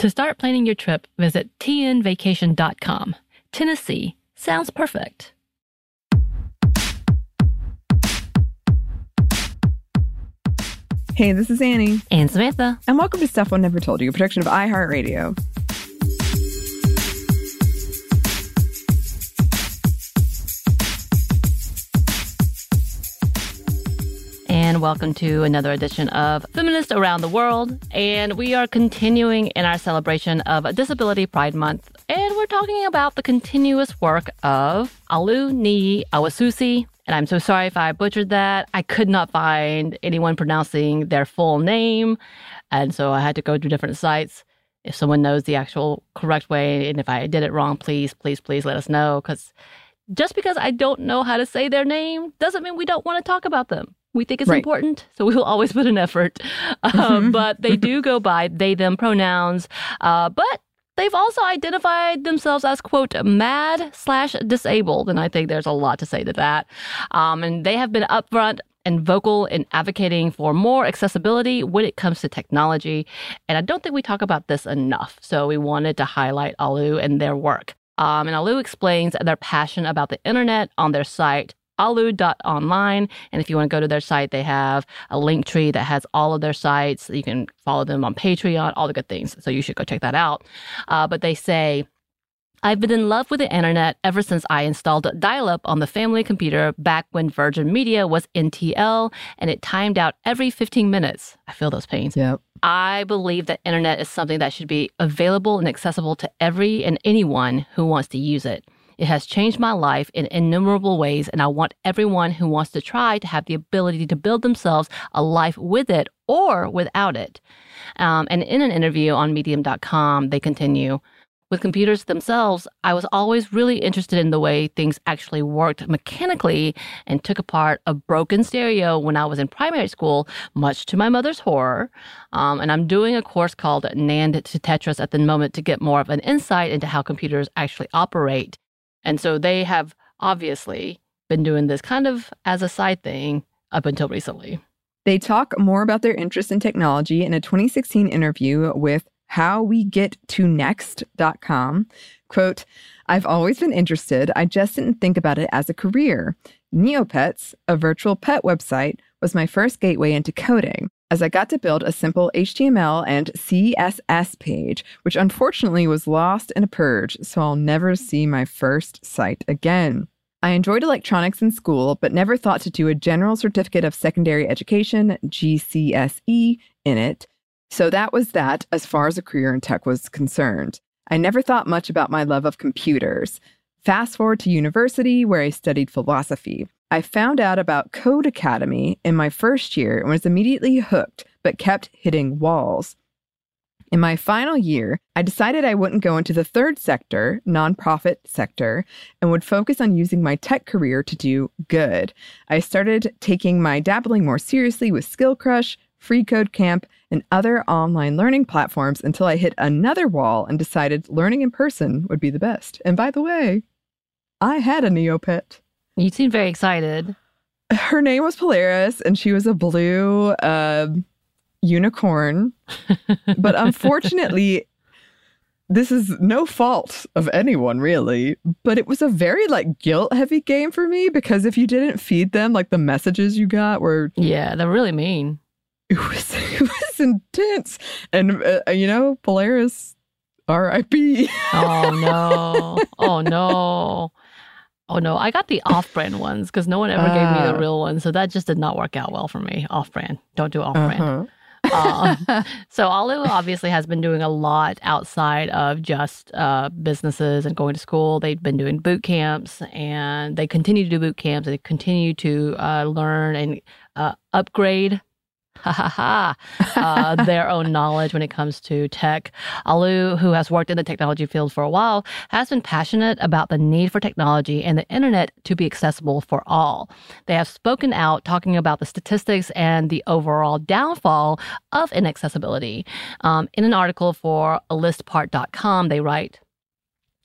To start planning your trip, visit tnvacation.com. Tennessee sounds perfect. Hey, this is Annie. And Samantha. And welcome to Stuff One Never Told You, a production of iHeartRadio. And welcome to another edition of Feminist Around the World. And we are continuing in our celebration of Disability Pride Month. And we're talking about the continuous work of Olu Niyi Awosusi. And I'm so sorry if I butchered that. I could not find anyone pronouncing their full name. And so I had to go to different sites. If someone knows the actual correct way, and if I did it wrong, please let us know. Because just because I don't know how to say their name doesn't mean we don't want to talk about them. We think it's important, so we will always put an effort. But they do go by they, them pronouns. But they've also identified themselves as, quote, mad/disabled. And I think there's a lot to say to that. And they have been upfront and vocal in advocating for more accessibility when it comes to technology. And I don't think we talk about this enough. So we wanted to highlight Olu and their work. And Olu explains their passion about the internet on their site, Olu.online. And if you want to go to their site, they have a link tree that has all of their sites. You can follow them on Patreon, all the good things. So you should go check that out. But they say, I've been in love with the internet ever since I installed dial-up on the family computer back when Virgin Media was NTL and it timed out every 15 minutes. I feel those pains. Yep. I believe that internet is something that should be available and accessible to every and anyone who wants to use it. It has changed my life in innumerable ways, and I want everyone who wants to try to have the ability to build themselves a life with it or without it. And in an interview on Medium.com, they continue, with computers themselves, I was always really interested in the way things actually worked mechanically and took apart a broken stereo when I was in primary school, much to my mother's horror. And I'm doing a course called NAND to Tetris at the moment to get more of an insight into how computers actually operate. And so they have obviously been doing this kind of as a side thing up until recently. They talk more about their interest in technology in a 2016 interview with howwegettonext.com. Quote, I've always been interested. I just didn't think about it as a career. Neopets, a virtual pet website, was my first gateway into coding, as I got to build a simple HTML and CSS page, which unfortunately was lost in a purge, so I'll never see my first site again. I enjoyed electronics in school, but never thought to do a General Certificate of Secondary Education, GCSE, in it. So that was that as far as a career in tech was concerned. I never thought much about my love of computers. Fast forward to university, where I studied philosophy. I found out about Codecademy in my first year and was immediately hooked, but kept hitting walls. In my final year, I decided I wouldn't go into the third sector, nonprofit sector, and would focus on using my tech career to do good. I started taking my dabbling more seriously with Skillcrush, FreeCodeCamp, and other online learning platforms until I hit another wall and decided learning in person would be the best. And by the way, I had a Neopet. You seem very excited. Her name was Polaris, and she was a blue unicorn. But unfortunately, this is no fault of anyone, really. But it was a very, like, guilt-heavy game for me, because if you didn't feed them, like, the messages you got were... Yeah, they're really mean. It was intense. And, you know, Polaris, R.I.P. Oh, no. I got the off-brand ones because no one ever gave me the real ones. So that just did not work out well for me. Off-brand. Don't do off-brand. Uh-huh. So Olu obviously has been doing a lot outside of just businesses and going to school. They've been doing boot camps, and they continue to do boot camps, and they continue to learn and upgrade their own knowledge when it comes to tech. Olu, who has worked in the technology field for a while, has been passionate about the need for technology and the internet to be accessible for all. They have spoken out talking about the statistics and the overall downfall of inaccessibility. In an article for alistpart.com, they write,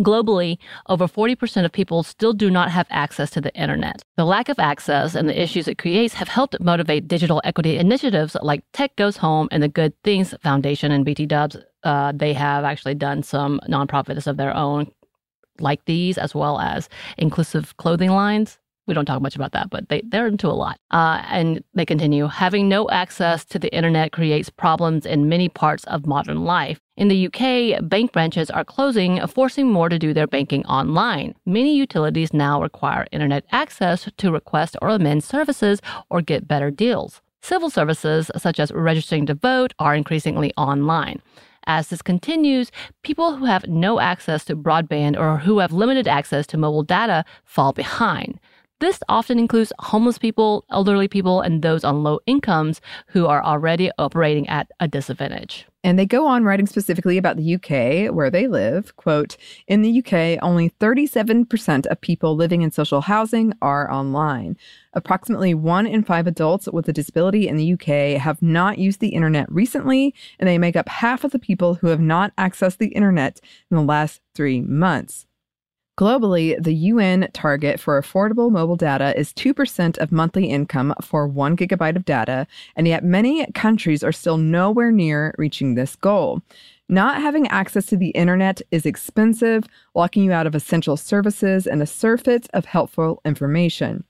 globally, over 40% of people still do not have access to the internet. The lack of access and the issues it creates have helped motivate digital equity initiatives like Tech Goes Home and the Good Things Foundation and BT Dubs. They have actually done some nonprofits of their own like these, as well as inclusive clothing lines. We don't talk much about that, but they're into a lot. And they continue, having no access to the internet creates problems in many parts of modern life. In the UK, bank branches are closing, forcing more to do their banking online. Many utilities now require internet access to request or amend services or get better deals. Civil services, such as registering to vote, are increasingly online. As this continues, people who have no access to broadband or who have limited access to mobile data fall behind. This often includes homeless people, elderly people, and those on low incomes who are already operating at a disadvantage. And they go on writing specifically about the UK, where they live. Quote, in the UK, only 37% of people living in social housing are online. Approximately 1 in 5 adults with a disability in the UK have not used the internet recently, and they make up half of the people who have not accessed the internet in the last 3 months. Globally, the UN target for affordable mobile data is 2% of monthly income for 1 gigabyte of data, and yet many countries are still nowhere near reaching this goal. Not having access to the internet is expensive, locking you out of essential services and a surfeit of helpful information.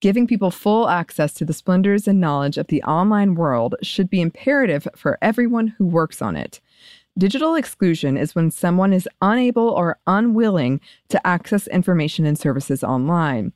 Giving people full access to the splendors and knowledge of the online world should be imperative for everyone who works on it. Digital exclusion is when someone is unable or unwilling to access information and services online.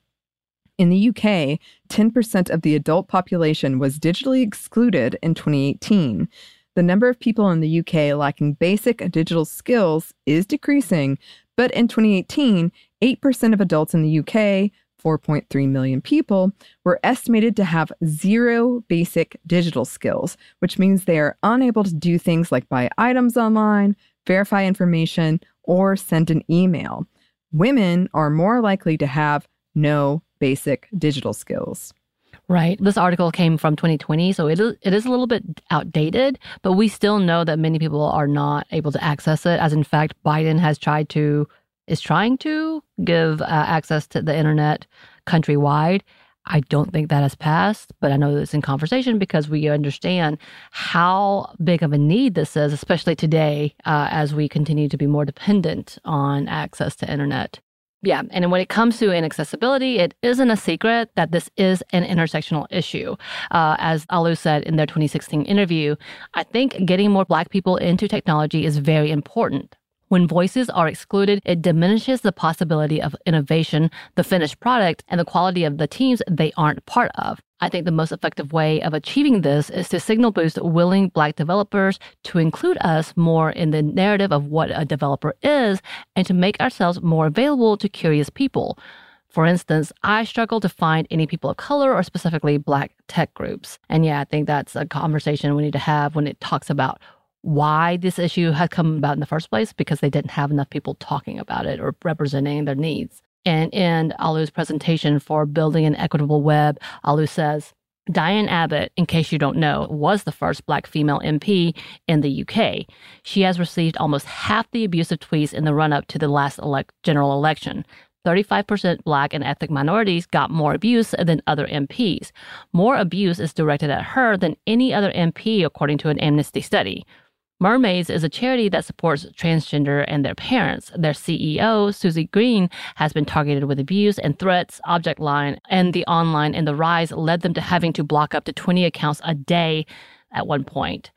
In the UK, 10% of the adult population was digitally excluded in 2018. The number of people in the UK lacking basic digital skills is decreasing, but in 2018, 8% of adults in the UK, 4.3 million people, were estimated to have zero basic digital skills, which means they are unable to do things like buy items online, verify information, or send an email. Women are more likely to have no basic digital skills. Right. This article came from 2020, so it is a little bit outdated, but we still know that many people are not able to access it, as in fact, Biden has is trying to give access to the internet countrywide. I don't think that has passed, but I know that it's in conversation because we understand how big of a need this is, especially today as we continue to be more dependent on access to internet. Yeah, and when it comes to inaccessibility, it isn't a secret that this is an intersectional issue. As Olu said in their 2016 interview, I think getting more Black people into technology is very important. When voices are excluded, it diminishes the possibility of innovation, the finished product, and the quality of the teams they aren't part of. I think the most effective way of achieving this is to signal boost willing Black developers to include us more in the narrative of what a developer is and to make ourselves more available to curious people. For instance, I struggle to find any people of color or specifically Black tech groups. And yeah, I think that's a conversation we need to have when it talks about why this issue had come about in the first place, because they didn't have enough people talking about it or representing their needs. And in Olu's presentation for Building an Equitable Web, Olu says, Diane Abbott, in case you don't know, was the first Black female MP in the UK. She has received almost half the abusive tweets in the run-up to the last general election. 35% Black and ethnic minorities got more abuse than other MPs. More abuse is directed at her than any other MP, according to an Amnesty study. Mermaids is a charity that supports transgender and their parents. Their CEO, Susie Green, has been targeted with abuse and threats. Object Line and the online and the rise led them to having to block up to 20 accounts a day at one point.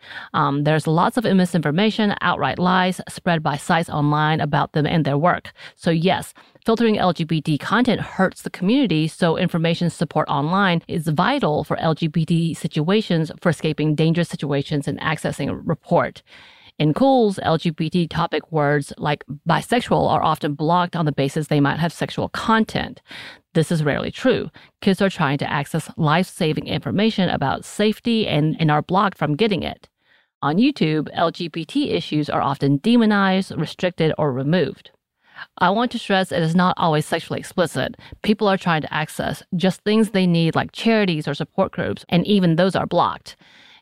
There's lots of misinformation, outright lies spread by sites online about them and their work. So yes, filtering LGBT content hurts the community, so information support online is vital for LGBT situations, for escaping dangerous situations and accessing a report. In schools, LGBT topic words like bisexual are often blocked on the basis they might have sexual content. This is rarely true. Kids are trying to access life-saving information about safety and are blocked from getting it. On YouTube, LGBT issues are often demonized, restricted, or removed. I want to stress it is not always sexually explicit. People are trying to access just things they need, like charities or support groups, and even those are blocked.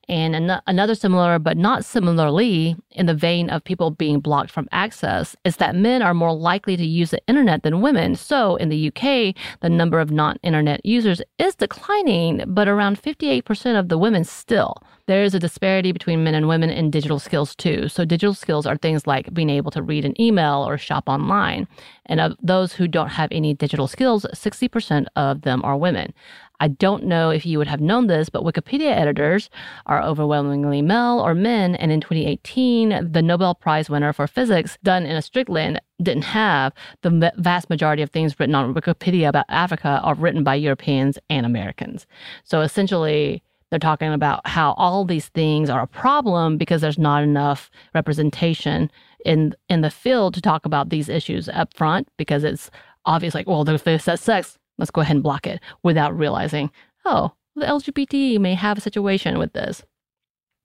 And another similar, but not similarly, in the vein of people being blocked from access, is that men are more likely to use the internet than women. So in the UK, the number of non-internet users is declining, but around 58% of the women still. There is a disparity between men and women in digital skills too. So digital skills are things like being able to read an email or shop online. And of those who don't have any digital skills, 60% of them are women. I don't know if you would have known this, but Wikipedia editors are overwhelmingly male or men. And in 2018, the Nobel Prize winner for physics, Diane Abbott, didn't have the vast majority of things written on Wikipedia about Africa are written by Europeans and Americans. So essentially, they're talking about how all these things are a problem because there's not enough representation in the field to talk about these issues up front, because it's obvious, like, well, if they said sex, let's go ahead and block it, without realizing, oh, the LGBT may have a situation with this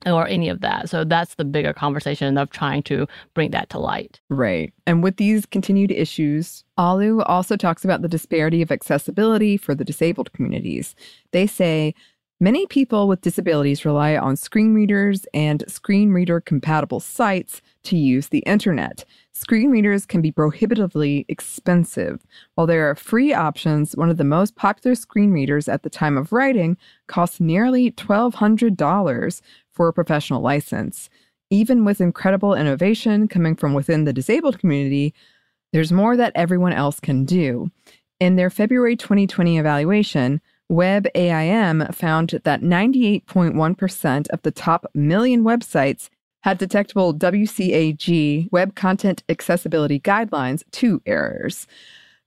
or any of that. So that's the bigger conversation of trying to bring that to light. Right. And with these continued issues, Olu also talks about the disparity of accessibility for the disabled communities. They say, many people with disabilities rely on screen readers and screen reader compatible sites to use the internet. Screen readers can be prohibitively expensive. While there are free options, one of the most popular screen readers at the time of writing costs nearly $1,200 for a professional license. Even with incredible innovation coming from within the disabled community, there's more that everyone else can do. In their February 2020 evaluation, WebAIM found that 98.1% of the top 1 million websites had detectable WCAG, Web Content Accessibility Guidelines 2 errors.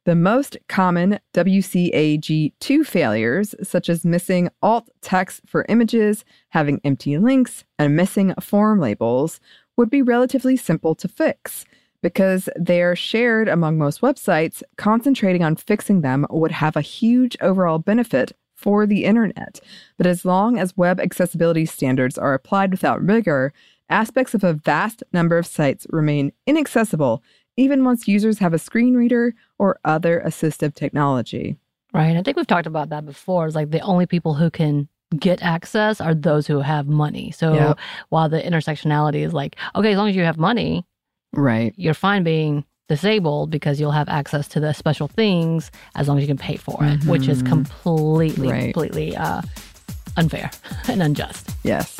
The most common WCAG 2 failures, such as missing alt text for images, having empty links, and missing form labels, would be relatively simple to fix. Because they're shared among most websites, concentrating on fixing them would have a huge overall benefit for the internet. But as long as web accessibility standards are applied without rigor, aspects of a vast number of sites remain inaccessible, even once users have a screen reader or other assistive technology. Right. I think we've talked about that before. It's like the only people who can get access are those who have money. So yeah. While the intersectionality is like, okay, as long as you have money, right, you're fine being disabled because you'll have access to the special things as long as you can pay for it, which is completely, completely unfair and unjust. Yes.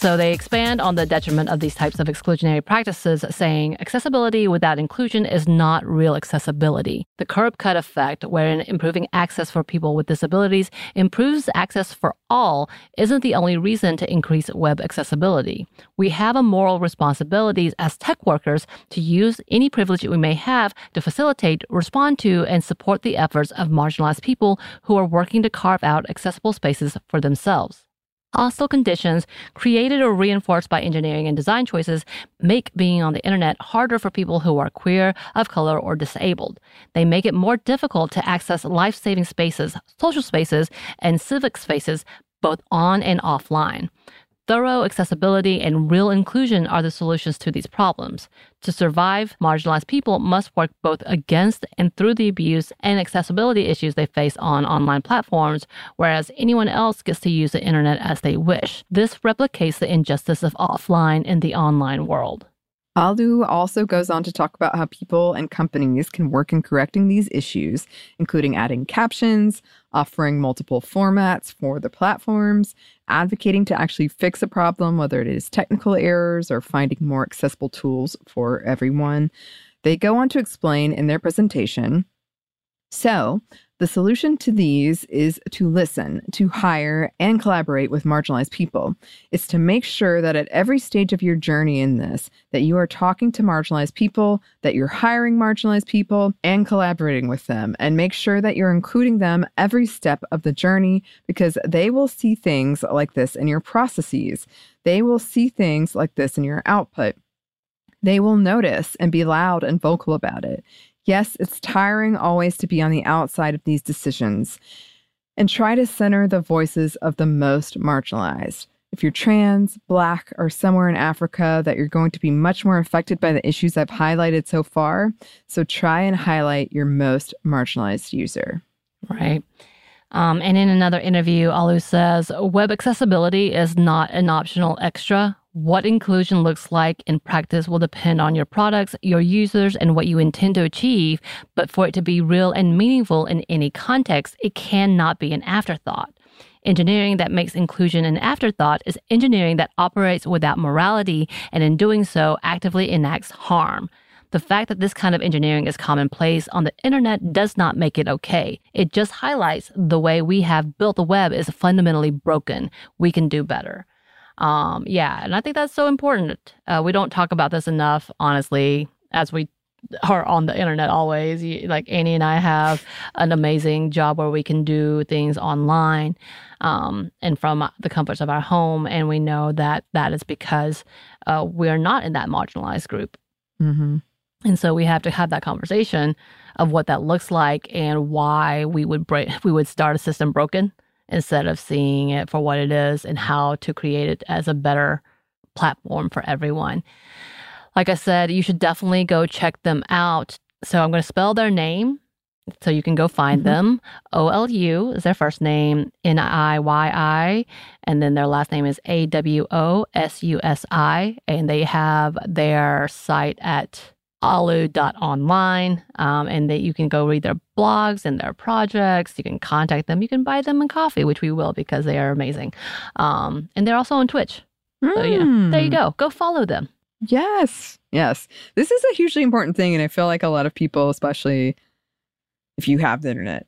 So they expand on the detriment of these types of exclusionary practices, saying accessibility without inclusion is not real accessibility. The curb cut effect, wherein improving access for people with disabilities improves access for all, isn't the only reason to increase web accessibility. We have a moral responsibility as tech workers to use any privilege we may have to facilitate, respond to, and support the efforts of marginalized people who are working to carve out accessible spaces for themselves. Hostile conditions created or reinforced by engineering and design choices make being on the internet harder for people who are queer, of color, or disabled. They make it more difficult to access life-saving spaces, social spaces, and civic spaces, both on and offline. Thorough accessibility and real inclusion are the solutions to these problems. To survive, marginalized people must work both against and through the abuse and accessibility issues they face on online platforms, whereas anyone else gets to use the internet as they wish. This replicates the injustice of offline in the online world. Olu also goes on to talk about how people and companies can work in correcting these issues, including adding captions, offering multiple formats for the platforms, advocating to actually fix a problem, whether it is technical errors or finding more accessible tools for everyone. They go on to explain in their presentation. So, the solution to these is to listen, to hire, and collaborate with marginalized people. It's to make sure that at every stage of your journey in this, that you are talking to marginalized people, that you're hiring marginalized people, and collaborating with them. And make sure that you're including them every step of the journey, because they will see things like this in your processes. They will see things like this in your output. They will notice and be loud and vocal about it. Yes, it's tiring always to be on the outside of these decisions, and try to center the voices of the most marginalized. If you're trans, Black, or somewhere in Africa, that you're going to be much more affected by the issues I've highlighted so far. So try and highlight your most marginalized user. Right. And in another interview, Olu says, web accessibility is not an optional extra. What inclusion looks like in practice will depend on your products, your users, and what you intend to achieve, but for it to be real and meaningful in any context, it cannot be an afterthought. Engineering that makes inclusion an afterthought is engineering that operates without morality and in doing so actively enacts harm. The fact that this kind of engineering is commonplace on the internet does not make it okay. It just highlights the way we have built the web is fundamentally broken. We can do better. And I think that's so important. We don't talk about this enough, honestly, as we are on the internet always. Like Annie and I have an amazing job where we can do things online and from the comforts of our home. And we know that that is because we're not in that marginalized group. Mm-hmm. And so we have to have that conversation of what that looks like and why we would start a system broken, instead of seeing it for what it is and how to create it as a better platform for everyone. Like I said, you should definitely go check them out. So I'm going to spell their name so you can go find them. Olu is their first name, Niyi, and then their last name is Awosusi, and they have their site at Olu.online, and that you can go read their blogs and their projects. You can contact them. You can buy them in coffee, which we will because they are amazing. And they're also on Twitch. So, yeah, there you go. Go follow them. Yes. Yes. This is a hugely important thing. And I feel like a lot of people, especially if you have the internet,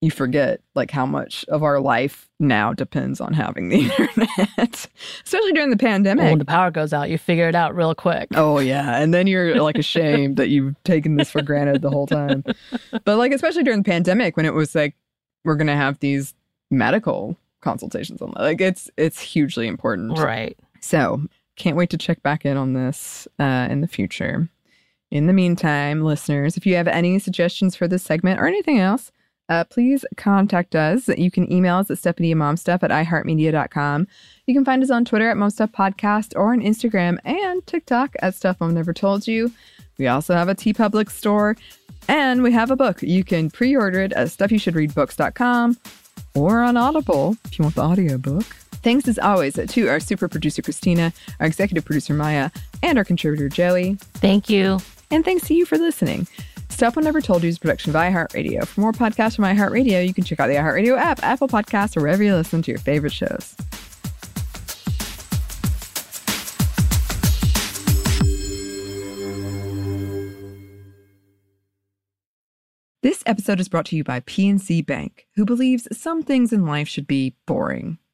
you forget like how much of our life now depends on having the internet, especially during the pandemic. Well, when the power goes out, you figure it out real quick. Oh, yeah. And then you're like ashamed that you've taken this for granted the whole time. But like, especially during the pandemic, when it was like, we're going to have these medical consultations online. Like it's hugely important. Right. So can't wait to check back in on this in the future. In the meantime, listeners, if you have any suggestions for this segment or anything else, please contact us. You can email us at stephaniamomstuff@iheartmedia.com. You can find us on Twitter at momstuffpodcast or on Instagram and TikTok at Stuff Mom Never Told You. We also have a TeePublic store and we have a book. You can pre-order it at stuffyoushouldreadbooks.com or on Audible if you want the audiobook. Thanks as always to our super producer, Christina, our executive producer, Maya, and our contributor, Joey. Thank you. And thanks to you for listening. Stuff One Never Told You is a production of iHeartRadio. For more podcasts from iHeartRadio, you can check out the iHeartRadio app, Apple Podcasts, or wherever you listen to your favorite shows. This episode is brought to you by PNC Bank, who believes some things in life should be boring,